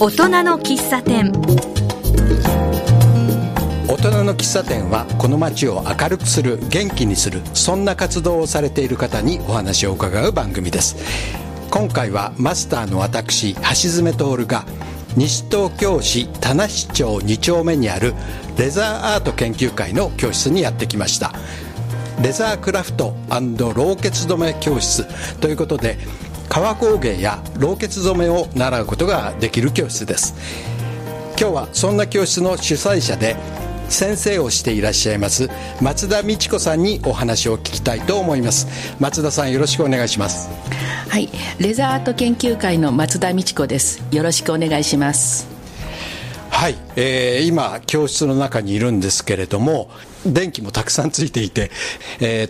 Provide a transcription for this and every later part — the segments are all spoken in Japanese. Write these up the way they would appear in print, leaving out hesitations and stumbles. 大人の喫茶店。大人の喫茶店はこの街を明るくする、元気にする、そんな活動をされている方にお話を伺う番組です。今回はマスターの私橋爪徹が西東京市田無町2丁目にあるレザーアート研究会の教室にやってきました。レザークラフト&瘻血染め教室ということで、革工芸や瘻血染めを習うことができる教室です。今日はそんな教室の主催者で先生をしていらっしゃいます松田美智子さんにお話を聞きたいと思います。松田さん、よろしくお願いします。はい、レザーアート研究会の松田美智子です。よろしくお願いします。はい、今教室の中にいるんですけれども、電気もたくさんついていて、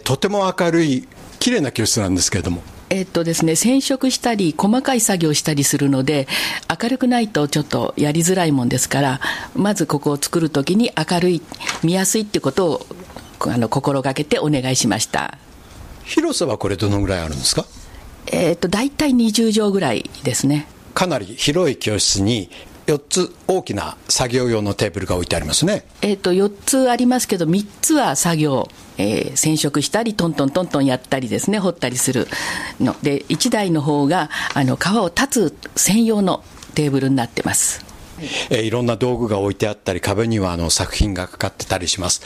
とても明るい綺麗な教室なんですけれども、染色したり細かい作業したりするので、明るくないとちょっとやりづらいもんですから、まずここを作るときに明るい、見やすいってことを心がけてお願いしました。広さはこれどのぐらいあるんですか？大体20畳ぐらいですね。かなり広い教室に4つ大きな作業用のテーブルが置いてありますね。4つありますけど、3つは作業、染色したりトントントントンやったりですね、掘ったりするので、1台の方が革を立つ専用のテーブルになってます。いろんな道具が置いてあったり、壁には作品がかかってたりします。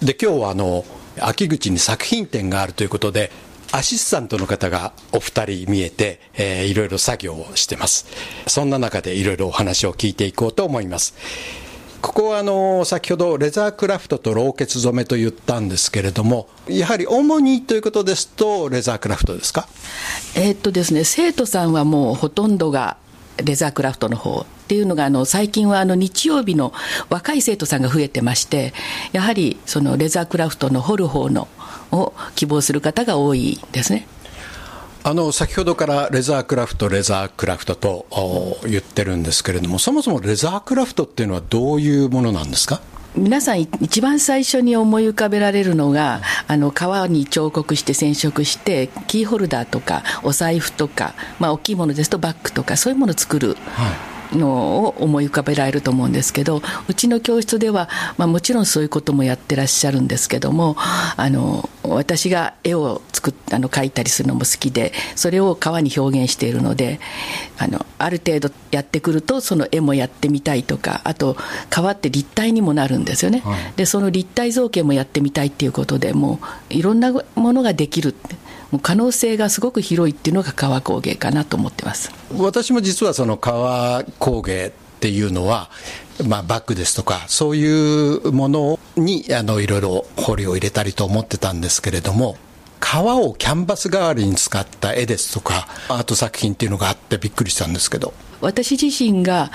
で、今日は秋口に作品展があるということで、アシスタントの方がお二人見えて、いろいろ作業をしてます。そんな中でいろいろお話を聞いていこうと思います。ここは先ほどレザークラフトと瘻血染めと言ったんですけれども、やはり主にということですとレザークラフトですか？生徒さんはもうほとんどがレザークラフトの方っていうのが、最近は日曜日の若い生徒さんが増えてまして、やはりそのレザークラフトの彫る方のを希望する方が多いですね。先ほどからレザークラフト、レザークラフトと言ってるんですけれども、そもそもレザークラフトっていうのはどういうものなんですか？皆さん一番最初に思い浮かべられるのが、革に彫刻して染色してキーホルダーとかお財布とか、大きいものですとバッグとか、そういうものを作るのを思い浮かべられると思うんですけど、うちの教室では、もちろんそういうこともやってらっしゃるんですけども、私が絵を描いたりするのも好きで、それを革に表現しているので、ある程度やってくるとその絵もやってみたいとか、あと革って立体にもなるんですよね、はい、でその立体造形もやってみたいっていうことで、もういろんなものができるって、もう可能性がすごく広いっていうのが革工芸かなと思ってます。私も実はその革工芸っていうのは、バッグですとかそういうものにいろいろ彫りを入れたりと思ってたんですけれども、革をキャンバス代わりに使った絵ですとかアート作品っていうのがあってびっくりしたんですけど、私自身が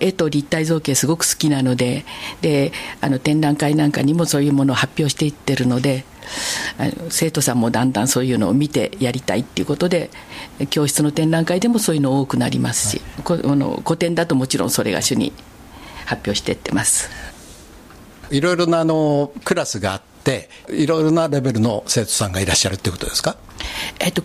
絵と立体造形すごく好きなので、展覧会なんかにもそういうものを発表していってるので、生徒さんもだんだんそういうのを見てやりたいっていうことで、教室の展覧会でもそういうの多くなりますし、個展だともちろんそれが主に発表していってます。いろいろなクラスがあって、いろいろなレベルの生徒さんがいらっしゃるってことですか？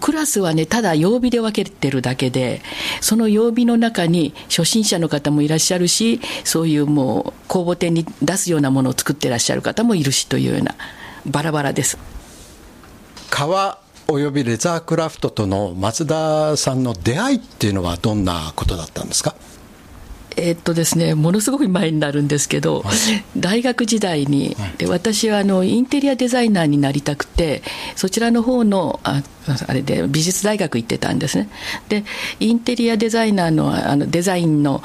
クラスはね、ただ曜日で分けてるだけで、その曜日の中に初心者の方もいらっしゃるし、そういうもう公募展に出すようなものを作ってらっしゃる方もいるしというような、バラバラです。革およびレザークラフトとの松田さんの出会いっていうのはどんなことだったんですか？ものすごく前になるんですけど、大学時代に、で私はインテリアデザイナーになりたくて、そちらの方のあれで美術大学行ってたんですね。でインテリアデザイナーのデザインの、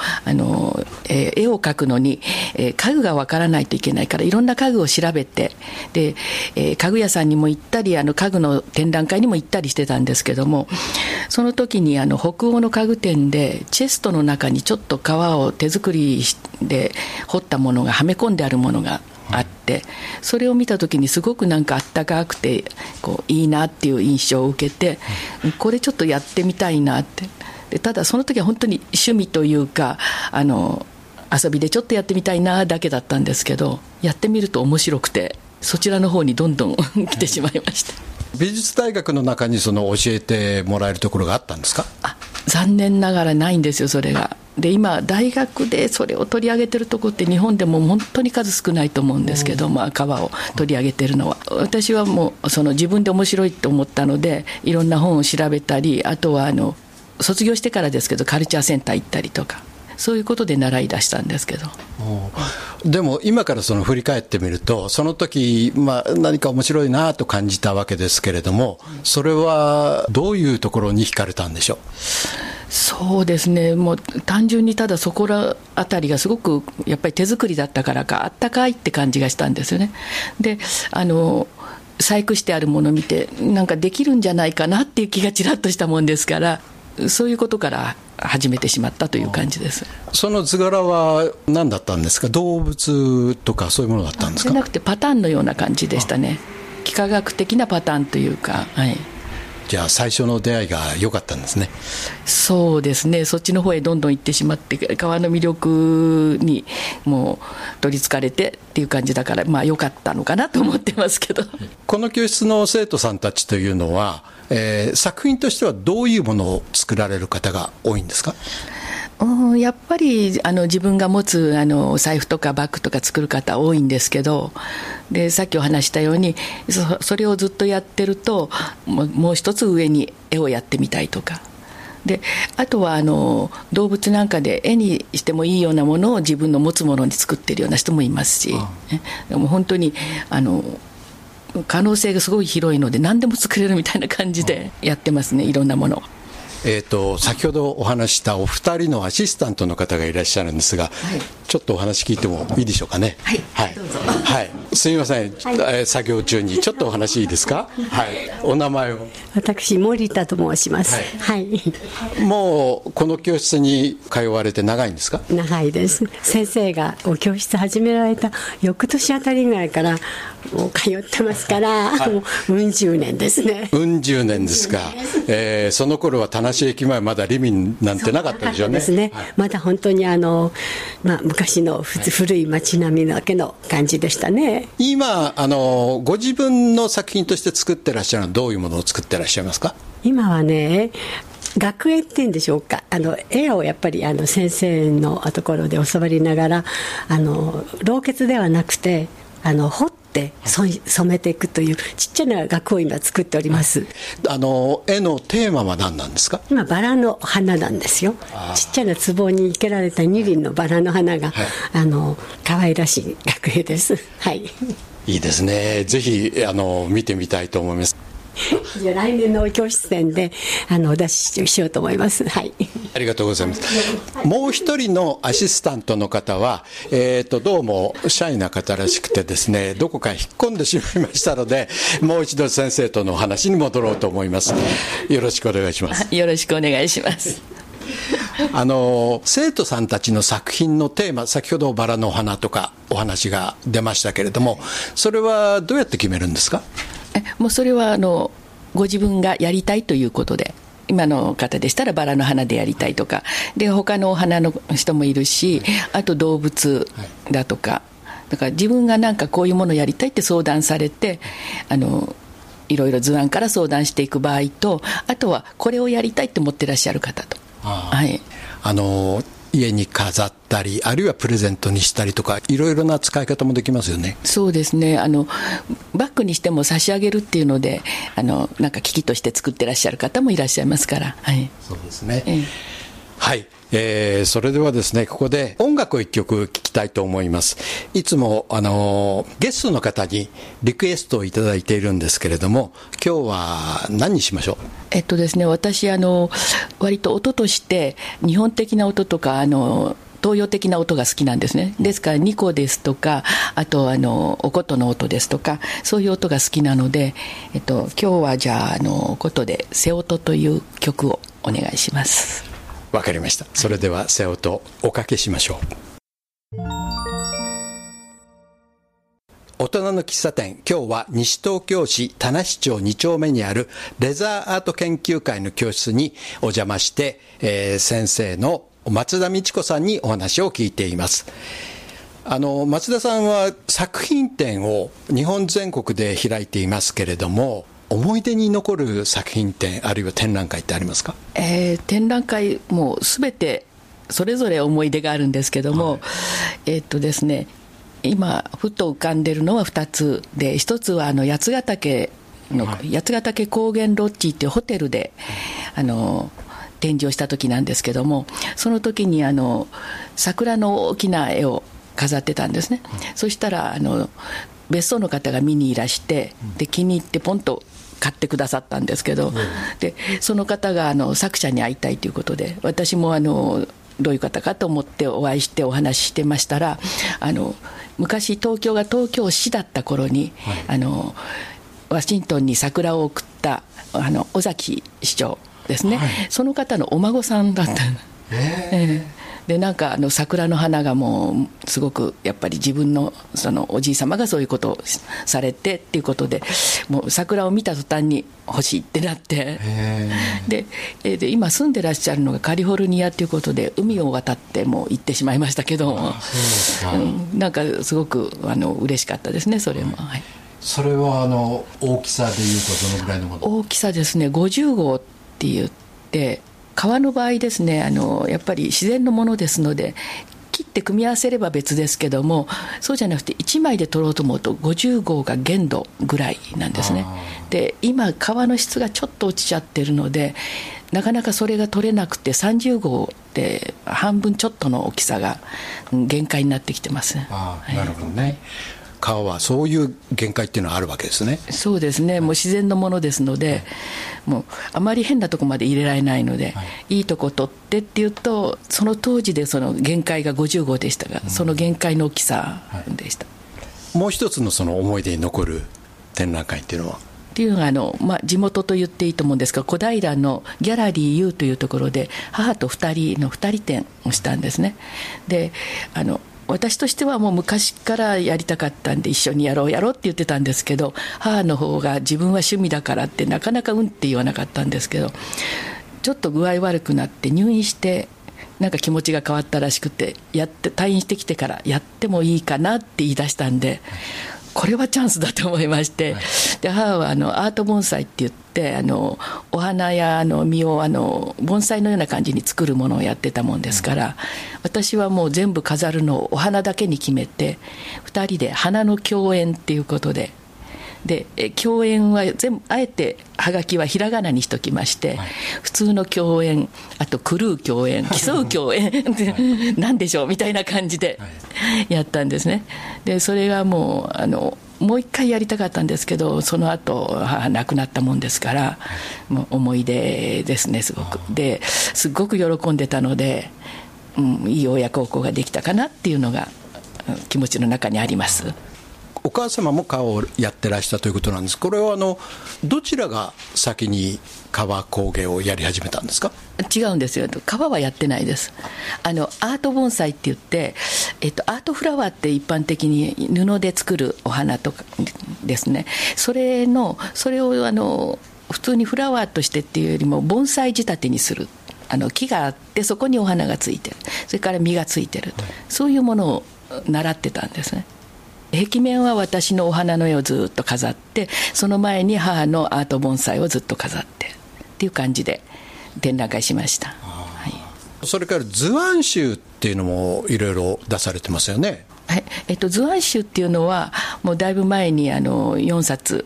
絵を描くのに、家具がわからないといけないから、いろんな家具を調べて、で、家具屋さんにも行ったり、家具の展覧会にも行ったりしてたんですけども、その時に北欧の家具店でチェストの中にちょっと革を手作りで彫ったものがはめ込んであるものがあって、それを見た時にすごくあったかくていいなっていう印象を受けて、これちょっとやってみたいなって。でただその時は本当に趣味というか、遊びでちょっとやってみたいなだけだったんですけど、やってみると面白くて、そちらの方にどんどん来てしまいました。美術大学の中に教えてもらえるところがあったんですか？残念ながらないんですよ、それが。で今大学でそれを取り上げてるとこって日本でも本当に数少ないと思うんですけど、まあ、川を取り上げてるのは私はもうその自分で面白いと思ったのでいろんな本を調べたり、あとは卒業してからですけどカルチャーセンター行ったりとかそういうことで習い出したんですけど、でも今からその振り返ってみるとその時、まあ、何か面白いなと感じたわけですけれども、それはどういうところに惹かれたんでしょう。そうですね、もう単純にただそこらあたりがすごくやっぱり手作りだったからかあったかいって感じがしたんですよね。で細工してあるものを見てなんかできるんじゃないかなっていう気がちらっとしたもんですから、そういうことから始めてしまったという感じです。その図柄は何だったんですか。動物とかそういうものだったんですか。じゃなくてパターンのような感じでしたね。幾何学的なパターンというか、はい、じゃあ最初の出会いが良かったんですね。そうですね、そっちの方へどんどん行ってしまって川の魅力にもう取りつかれてっていう感じだから、まあ良かったのかなと思ってますけどこの教室の生徒さんたちというのは作品としてはどういうものを作られる方が多いんですか。やっぱり自分が持つお財布とかバッグとか作る方多いんですけど、でさっきお話したように それをずっとやってるともう一つ上に絵をやってみたいとかで、あとは動物なんかで絵にしてもいいようなものを自分の持つものに作ってるような人もいますし、でも本当に可能性がすごい広いので何でも作れるみたいな感じでやってますね、いろんなものを。先ほどお話したお二人のアシスタントの方がいらっしゃるんですが、はい、ちょっとお話聞いてもいいでしょうかね。はい、はい、どうぞ、はい、すみません、はい、作業中にちょっとお話いいですか、はい、お名前を。私森田と申します、はいはい、もうこの教室に通われて長いんですか。長いです。先生が教室始められた翌年あたりぐらいからもう通ってますから、はい、もう10年ですね。10年ですか。その頃は田無駅前まだリミンなんてなかったでしょうね。そうですね、はい、まだ本当にまあ、昔の古い街並みだけの感じでしたね。今ご自分の作品として作ってらっしゃるのはどういうものを作ってらっしゃいますか。今はね学園っていうんでしょうか、絵をやっぱり先生のところで教わりながら老血ではなくて彫って染めていくというちっちゃな額を今作っております。絵のテーマは何なんですか。今バラの花なんですよ。ちっちゃな壺に生けられた2輪のバラの花が、はい、可愛らしい額絵です、はい、いいですね。ぜひ見てみたいと思います。じゃあ来年の教室展でお出ししようと思います、はい、ありがとうございます。もう一人のアシスタントの方は、どうもシャイな方らしくてですね、どこか引っ込んでしまいましたのでもう一度先生とのお話に戻ろうと思います。よろしくお願いします。よろしくお願いします生徒さんたちの作品のテーマ、先ほどバラの花とかお話が出ましたけれども、それはどうやって決めるんですか。もうそれはご自分がやりたいということで、今の方でしたらバラの花でやりたいとかで、他のお花の人もいるし、あと動物だとか、だから自分がなんかこういうものやりたいって相談されていろいろ図案から相談していく場合と、あとはこれをやりたいって思ってらっしゃる方と、はい、家に飾ったり、あるいはプレゼントにしたりとか、いろいろな使い方もできますよね。そうですね、バッグにしても差し上げるっていうのでなんか機器として作ってらっしゃる方もいらっしゃいますから、はい、そうですね、はい、それではですね、ここで音楽を一曲聴きたいと思います。いつもゲストの方にリクエストをいただいているんですけれども、今日は何にしましょう。ですね、私割と音として日本的な音とか東洋的な音が好きなんですね。ですから二胡ですとか、あとお琴の音ですとか、そういう音が好きなので、今日はじゃあお琴で瀬音という曲をお願いします。わかりました。それでは瀬音をおかけしましょう。大人の喫茶店、今日は西東京市田無町2丁目にあるレザーアート研究会の教室にお邪魔して、先生の松田美智子さんにお話を聞いています。松田さんは作品展を日本全国で開いていますけれども、思い出に残る作品展あるいは展覧会ってありますか。展覧会もうすべてそれぞれ思い出があるんですけども、はい、ですね、今ふと浮かんでるのは2つで、1つは八ヶ岳の、はい、八ヶ岳高原ロッジっていうホテルで展示をした時なんですけども、その時に桜の大きな絵を飾ってたんですね、はい、そしたら別荘の方が見にいらして、で気に入ってポンと買ってくださったんですけど、うん、でその方が作者に会いたいということで、私もどういう方かと思ってお会いしてお話ししてましたら、昔東京が東京市だった頃に、はい、ワシントンに桜を贈った尾崎市長ですね、はい、その方のお孫さんだった、でなんか桜の花がもうすごくやっぱり自分のそのおじい様がそういうことをされてっていうことで、もう桜を見た途端に欲しいってなって、で今住んでらっしゃるのがカリフォルニアということで、海を渡ってもう行ってしまいましたけど、うん、なんかすごく嬉しかったですね、それも、はい、それは大きさでいうとどのぐらいのもの？大きさですね、50号って言って、川の場合ですね、やっぱり自然のものですので、切って組み合わせれば別ですけども、そうじゃなくて1枚で取ろうと思うと50号が限度ぐらいなんですね。で今川の質がちょっと落ちちゃってるので、なかなかそれが取れなくて、30号で半分ちょっとの大きさが限界になってきてます。あ、なるほどね、はい、川はそういう限界っていうのはあるわけですね。そうですね、もう自然のものですので、はい、もうあまり変なとこまで入れられないので、はい、いいとこ取ってっていうと、その当時でその限界が50号でしたが、うん、その限界の大きさでした、はい、もう一つのその思い出に残る展覧会っていうのはっていうのが地元と言っていいと思うんですが、小平のギャラリー U というところで母と2人の2人展をしたんですね。で私としてはもう昔からやりたかったんで、一緒にやろうって言ってたんですけど、母の方が自分は趣味だからってなかなかうんって言わなかったんですけど、ちょっと具合悪くなって入院して、なんか気持ちが変わったらしくて、退院してきてからやってもいいかなって言い出したんで、これはチャンスだと思いまして、はい、で母はアート盆栽って言って、お花や実を盆栽のような感じに作るものをやってたもんですから、うん、私はもう全部飾るのをお花だけに決めて、2人で花の共演っていうことで、共演は全部あえてはがきはひらがなにしときまして、はい、普通の共演、あと狂う共演、競う共演なんでしょうみたいな感じでやったんですね。でそれがもうもう一回やりたかったんですけど、その後亡くなったもんですから、もう思い出ですね、すごく。ですごく喜んでたので、うん、いい親孝行ができたかなっていうのが気持ちの中にあります。お母様も川をやってらしたということなんです。これはどちらが先に川工芸をやり始めたんですか？違うんですよ、川はやってないです。アート盆栽って言って、アートフラワーって一般的に布で作るお花とかですね、それを普通にフラワーとしてっていうよりも盆栽仕立てにする、木があってそこにお花がついてる、それから実がついてる、はい、そういうものを習ってたんですね。壁面は私のお花の絵をずっと飾って、その前に母のアート盆栽をずっと飾ってっていう感じで展覧会しました、はい、それから図案集っていうのもいろいろ出されてますよね、はい、図案集っていうのはもうだいぶ前に4冊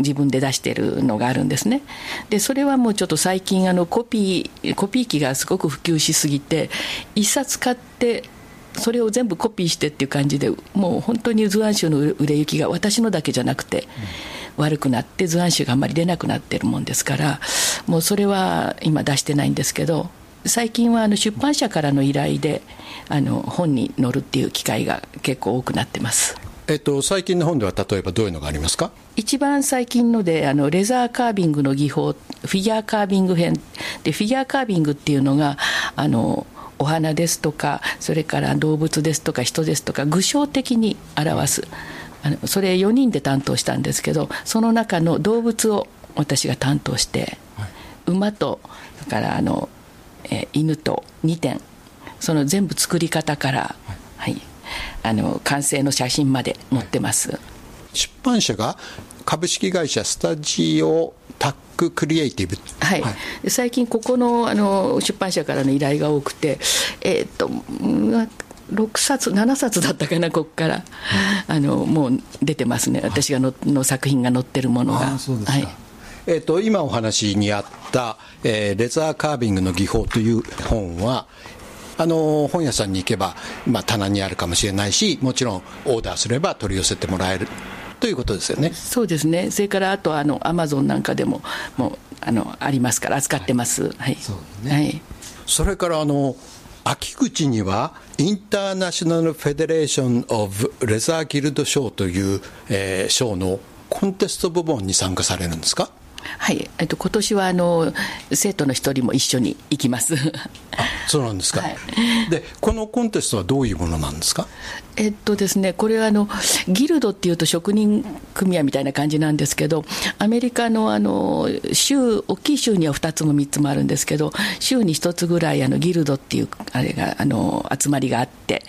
自分で出してるのがあるんですね。でそれはもうちょっと最近コピー機がすごく普及しすぎて、1冊買ってそれを全部コピーしてっていう感じで、もう本当に図案集の売れ行きが私のだけじゃなくて悪くなって、図案集があんまり出なくなってるもんですから、もうそれは今出してないんですけど、最近は出版社からの依頼で本に載るっていう機会が結構多くなってます。最近の本では例えばどういうのがありますか？一番最近のでレザーカービングの技法、フィギュアカービング編で、フィギュアカービングっていうのがお花ですとか、それから動物ですとか人ですとか具象的に表す、それ4人で担当したんですけど、その中の動物を私が担当して、はい、馬とだから犬と2点、その全部作り方から、はいはい、完成の写真まで載ってます、はい、出版社が株式会社スタジオタッククリエイティブ、はいはい、最近ここ の出版社からの依頼が多くて、6冊7冊だったかな、ここから、うん、もう出てますね、私が の作品が載ってるものが。あ、そうですか。はい、今お話にあった、レザーカービングの技法という本は本屋さんに行けば、まあ、棚にあるかもしれないし、もちろんオーダーすれば取り寄せてもらえるということですよね。そうですね。それからあとアマゾンなんかでも、もうありますから扱ってます、はいはい、そうですね、はい、それから秋口にはインターナショナルフェデレーションオブレザーギルド賞という、賞のコンテスト部門に参加されるんですか？はい、今年は生徒の一人も一緒に行きますあ、そうなんですか、はい、でこのコンテストはどういうものなんですか？ですね、これはギルドっていうと職人組合みたいな感じなんですけど、アメリカの、大きい州には2つも3つもあるんですけど、州に1つぐらいギルドっていうあれが集まりがあって、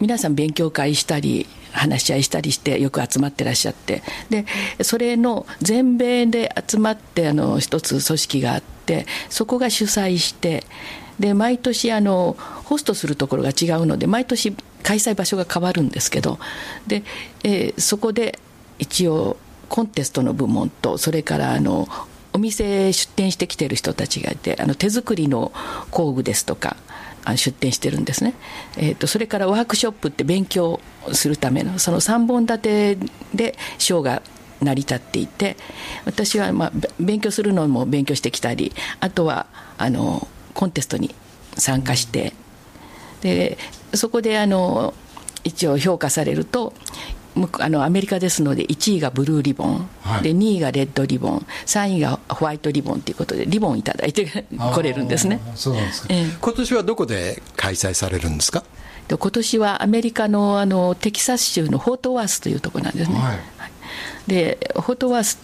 皆さん勉強会したり話し合いしたりしてよく集まってらっしゃって、でそれの全米で集まって一つ組織があって、そこが主催して、で毎年ホストするところが違うので毎年開催場所が変わるんですけど、で、そこで一応コンテストの部門と、それからお店へ出店してきてる人たちがいて、手作りの工具ですとか出展してるんですね、それからワークショップって勉強するためのその3本立てでショーが成り立っていて、私は、まあ、勉強するのも勉強してきたり、あとはコンテストに参加して、でそこで一応評価されると、アメリカですので1位がブルーリボン、はい、で2位がレッドリボン、3位がホワイトリボンということでリボンいただいて来れるんですね。そうなんですか、今年はどこで開催されるんですか？今年はアメリカの、テキサス州のフォートワースというところなんですね、はい、でフォートワースっ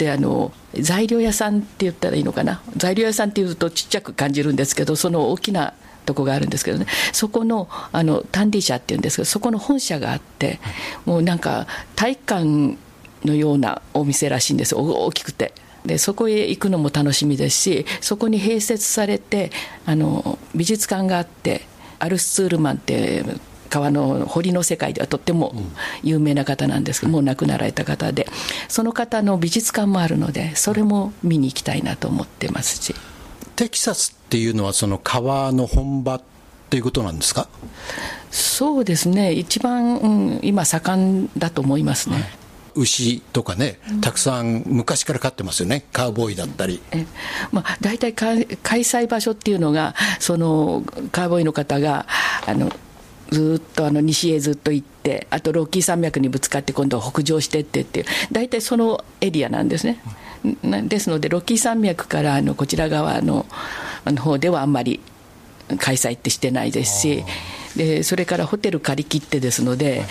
て材料屋さんって言ったらいいのかな、材料屋さんっていうとちっちゃく感じるんですけど、その大きなとこがあるんですけどね、そこのタンディ社っていうんですけど、そこの本社があって、もうなんか体育館のようなお店らしいんです、大きくて。でそこへ行くのも楽しみですし、そこに併設されて美術館があって、アルスツールマンって川の堀の世界ではとっても有名な方なんですけど、もう亡くなられた方で、その方の美術館もあるので、それも見に行きたいなと思ってますし。テキサスっていうのはその革の本場っていうことなんですか？そうですね、一番、今盛んだと思いますね、はい、牛とかね、たくさん昔から飼ってますよね、カウボーイだったり。だいたい開催場所っていうのが、そのカウボーイの方がずっと西へずっと行って、あとロッキー山脈にぶつかって今度は北上してっていう、大体そのエリアなんですね。ですのでロッキー山脈からこちら側の方ではあんまり開催ってしてないですし、でそれからホテル借り切ってですので、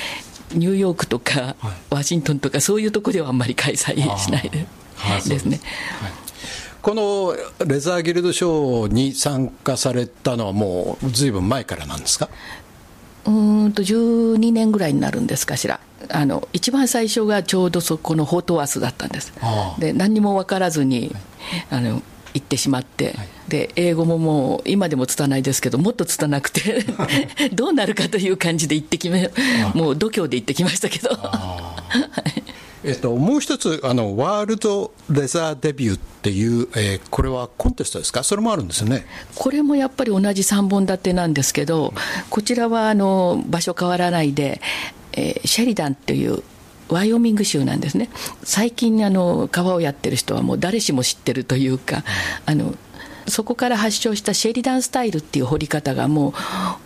ニューヨークとかワシントンとかそういうとこではあんまり開催しないですね。このレザーギルドショーに参加されたのはもう随分前からなんですか？12年ぐらいになるんですかしら。一番最初がちょうどそこのフォートワースだったんです。で何にも分からずに行ってしまって、はい、で英語ももう今でも拙いですけど、もっと拙くてどうなるかという感じで行ってきめもう度胸で行ってきましたけどはい、もう一つワールドレザーデビューっていう、これはコンテストですか？それもあるんですよね。これもやっぱり同じ3本立てなんですけど、こちらは場所変わらないで、シェリダンというワイオミング州なんですね。最近革をやってる人はもう誰しも知ってるというか、そこから発祥したシェリダンスタイルっていう彫り方がも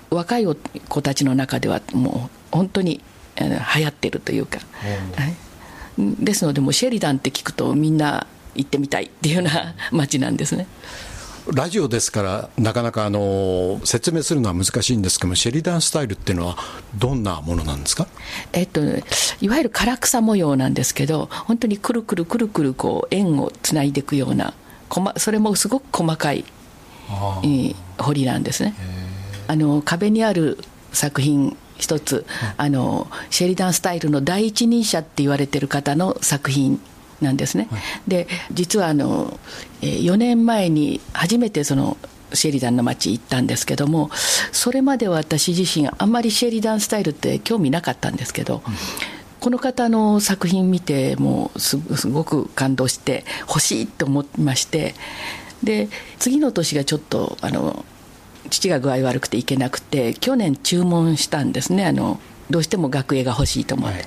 う若い子たちの中ではもう本当に流行ってるというか、はい、ですのでもうシェリダンって聞くとみんな行ってみたいっていうような街なんですね。ラジオですからなかなか説明するのは難しいんですけども、シェリダンスタイルっていうのはどんなものなんですか？いわゆる唐草模様なんですけど、本当にくるくるくるくるこう円をつないでいくような、それもすごく細かい彫りなんですね。壁にある作品一つ、シェリダンスタイルの第一人者って言われてる方の作品なんですね、はい、で実は4年前に初めてそのシェリダンの街行ったんですけども、それまでは私自身あんまりシェリダンスタイルって興味なかったんですけど、うん、この方の作品見てもうすごく感動して欲しいと思いまして、で次の年がちょっと父が具合悪くて行けなくて去年注文したんですね。どうしても学芸が欲しいと思って、は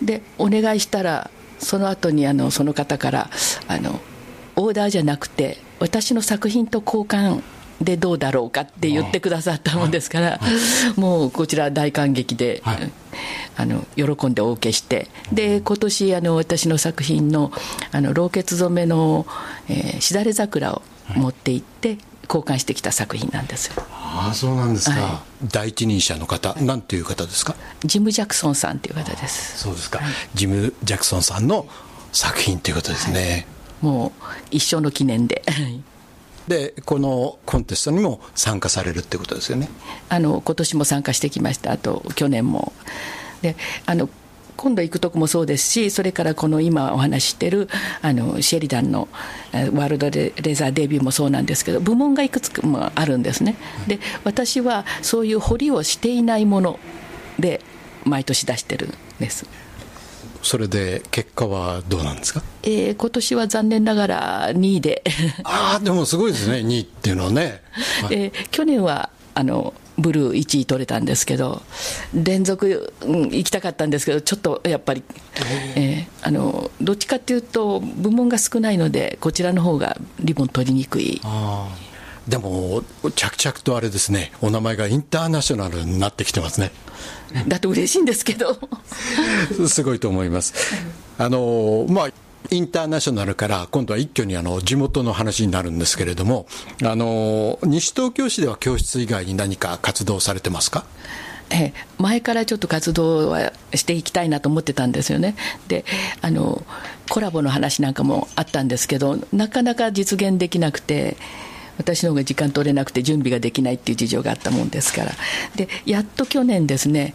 い、でお願いしたらその後にその方からオーダーじゃなくて私の作品と交換でどうだろうかって言ってくださったもんですから、はいはい、もうこちら大感激で、はい、喜んでお受けして、で今年私の作品の老血染めの、しだれ桜を持って行って、はい、交換してきた作品なんですよ。ああそうなんですか、はい、第一人者の方、はい、なんていう方ですか？ジム・ジャクソンさんという方です。そうですか、はい、ジム・ジャクソンさんの作品ということですね、はい、もう一生の記念ででこのコンテストにも参加されるってことですよね。今年も参加してきました。あと去年もで今度行くとこもそうですし、それからこの今お話ししてるシェリダンのワールドレザーデビューもそうなんですけど、部門がいくつもあるんですね。で私はそういう彫りをしていないもので毎年出してるんです。それで結果はどうなんですか？今年は残念ながら2位でああでもすごいですね、2位っていうのはね、はい、去年はブルー1位取れたんですけど、連続、行きたかったんですけどちょっとやっぱり、どっちかっていうと部門が少ないのでこちらの方がリボン取りにくい。あでも着々とあれですね、お名前がインターナショナルになってきてますね。だと嬉しいんですけどすごいと思います。まあインターナショナルから今度は一挙に地元の話になるんですけれども、西東京市では教室以外に何か活動されてますか？前からちょっと活動はしていきたいなと思ってたんですよね。でコラボの話なんかもあったんですけどなかなか実現できなくて、私の方が時間取れなくて準備ができないっていう事情があったもんですから、でやっと去年ですね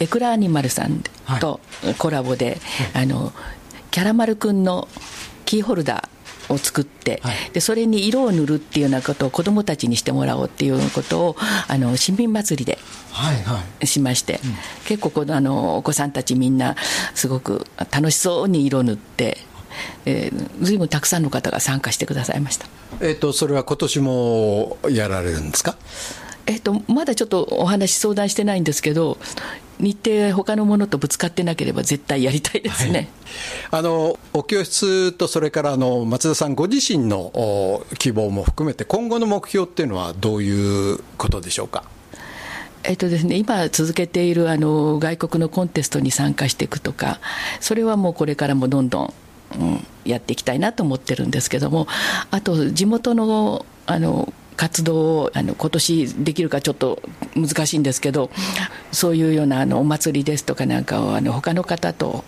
エクラアニマルさんとコラボで、はい、キャラマルくんのキーホルダーを作って、はい、でそれに色を塗るっていうようなことを子どもたちにしてもらおうっていうことを市民祭りでしまして、はいはいうん、結構お子さんたちみんなすごく楽しそうに色を塗って、随分たくさんの方が参加してくださいました。それは今年もやられるんですか？まだちょっとお話相談してないんですけど、日程他のものとぶつかってなければ絶対やりたいですね、はい、お教室とそれから松田さんご自身の希望も含めて今後の目標っていうのはどういうことでしょうか？ですね、今続けている外国のコンテストに参加していくとか、それはもうこれからもどんどん、やっていきたいなと思ってるんですけども、あと地元の活動を今年できるかちょっと難しいんですけど、そういうようなお祭りですとかなんかを他の方と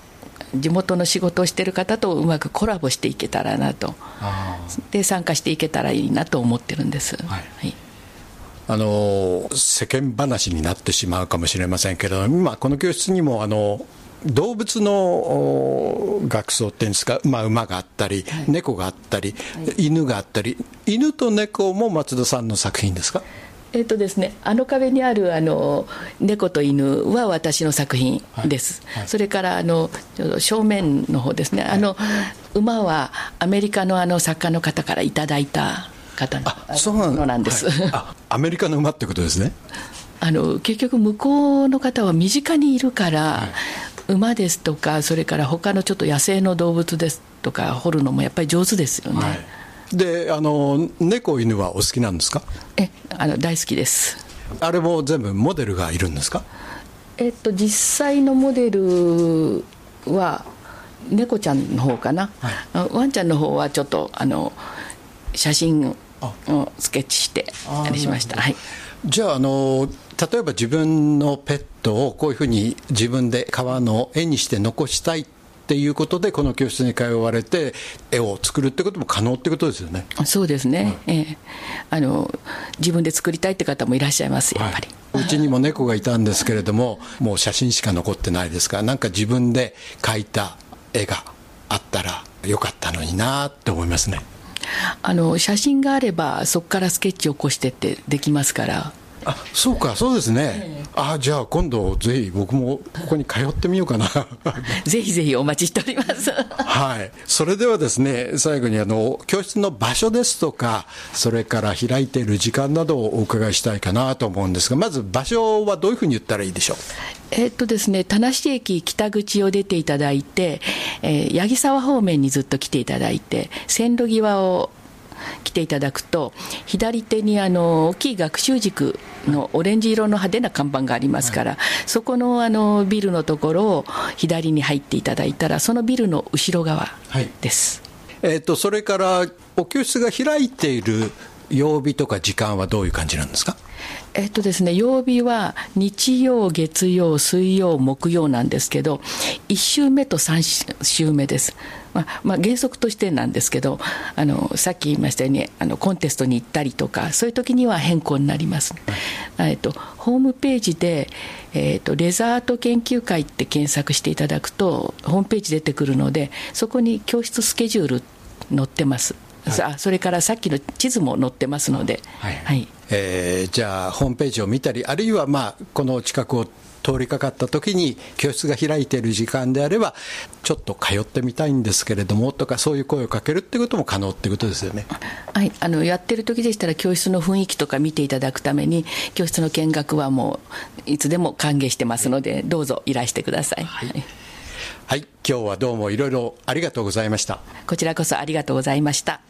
地元の仕事をしている方とうまくコラボしていけたらなと、で参加していけたらいいなと思ってるんです、はいはい、世間話になってしまうかもしれませんけれど、今この教室にも動物の学装っていうんですか、まあ、馬があったり、はい、猫があったり、はい、犬があったり、犬と猫も松田さんの作品ですか？ですね、壁にある猫と犬は私の作品です、はいはい、それから正面の方ですね、馬はアメリカの作家の方からいただいた方のものなんです、はい、アメリカの馬ってことですね。結局向こうの方は身近にいるから、はい、馬ですとかそれから他のちょっと野生の動物ですとか彫るのもやっぱり上手ですよね、はい、で猫犬はお好きなんですか？大好きです。あれも全部モデルがいるんですか？実際のモデルは猫ちゃんの方かな、はい、ワンちゃんの方はちょっと写真をスケッチしてあれしました。はい、じゃあ例えば自分のペットをこういうふうに自分で革の絵にして残したいっていうことでこの教室に通われて絵を作るってことも可能ってことですよね。そうですね、うん自分で作りたいって方もいらっしゃいますやっぱり、はい、うちにも猫がいたんですけれどももう写真しか残ってないですから、なんか自分で描いた絵があったらよかったのになって思いますね。写真があればそこからスケッチを起こしてってできますから。あ、そうか、そうですね。あ、じゃあ今度ぜひ僕もここに通ってみようかな。ぜひぜひお待ちしております。はい。それではですね、最後に教室の場所ですとか、それから開いている時間などをお伺いしたいかなと思うんですが、まず場所はどういうふうに言ったらいいでしょう。ですね、田無駅北口を出ていただいて、八木沢方面にずっと来ていただいて、線路際を来ていただくと、左手に大きい学習塾のオレンジ色の派手な看板がありますから、そこのビルのところを左に入っていただいたら、そのビルの後ろ側です。はい。それからお教室が開いている曜日とか時間はどういう感じなんですか？ですね、曜日は日曜、月曜、水曜、木曜なんですけど、1週目と3週目です。原則としてなんですけど、さっき言いましたようにコンテストに行ったりとか、そういう時には変更になります。ホームページで、レザート研究会って検索していただくとホームページ出てくるので、そこに教室スケジュール載ってます。はい、それからさっきの地図も載ってますので、はいはい。じゃあホームページを見たり、あるいはこの近くを通りかかった時に教室が開いている時間であればちょっと通ってみたいんですけれどもとか、そういう声をかけるってことも可能ってことですよね。はい、やってる時でしたら教室の雰囲気とか見ていただくために、教室の見学はもういつでも歓迎してますので、どうぞいらしてください。はいはいはい、今日はどうもいろいろありがとうございました。こちらこそありがとうございました。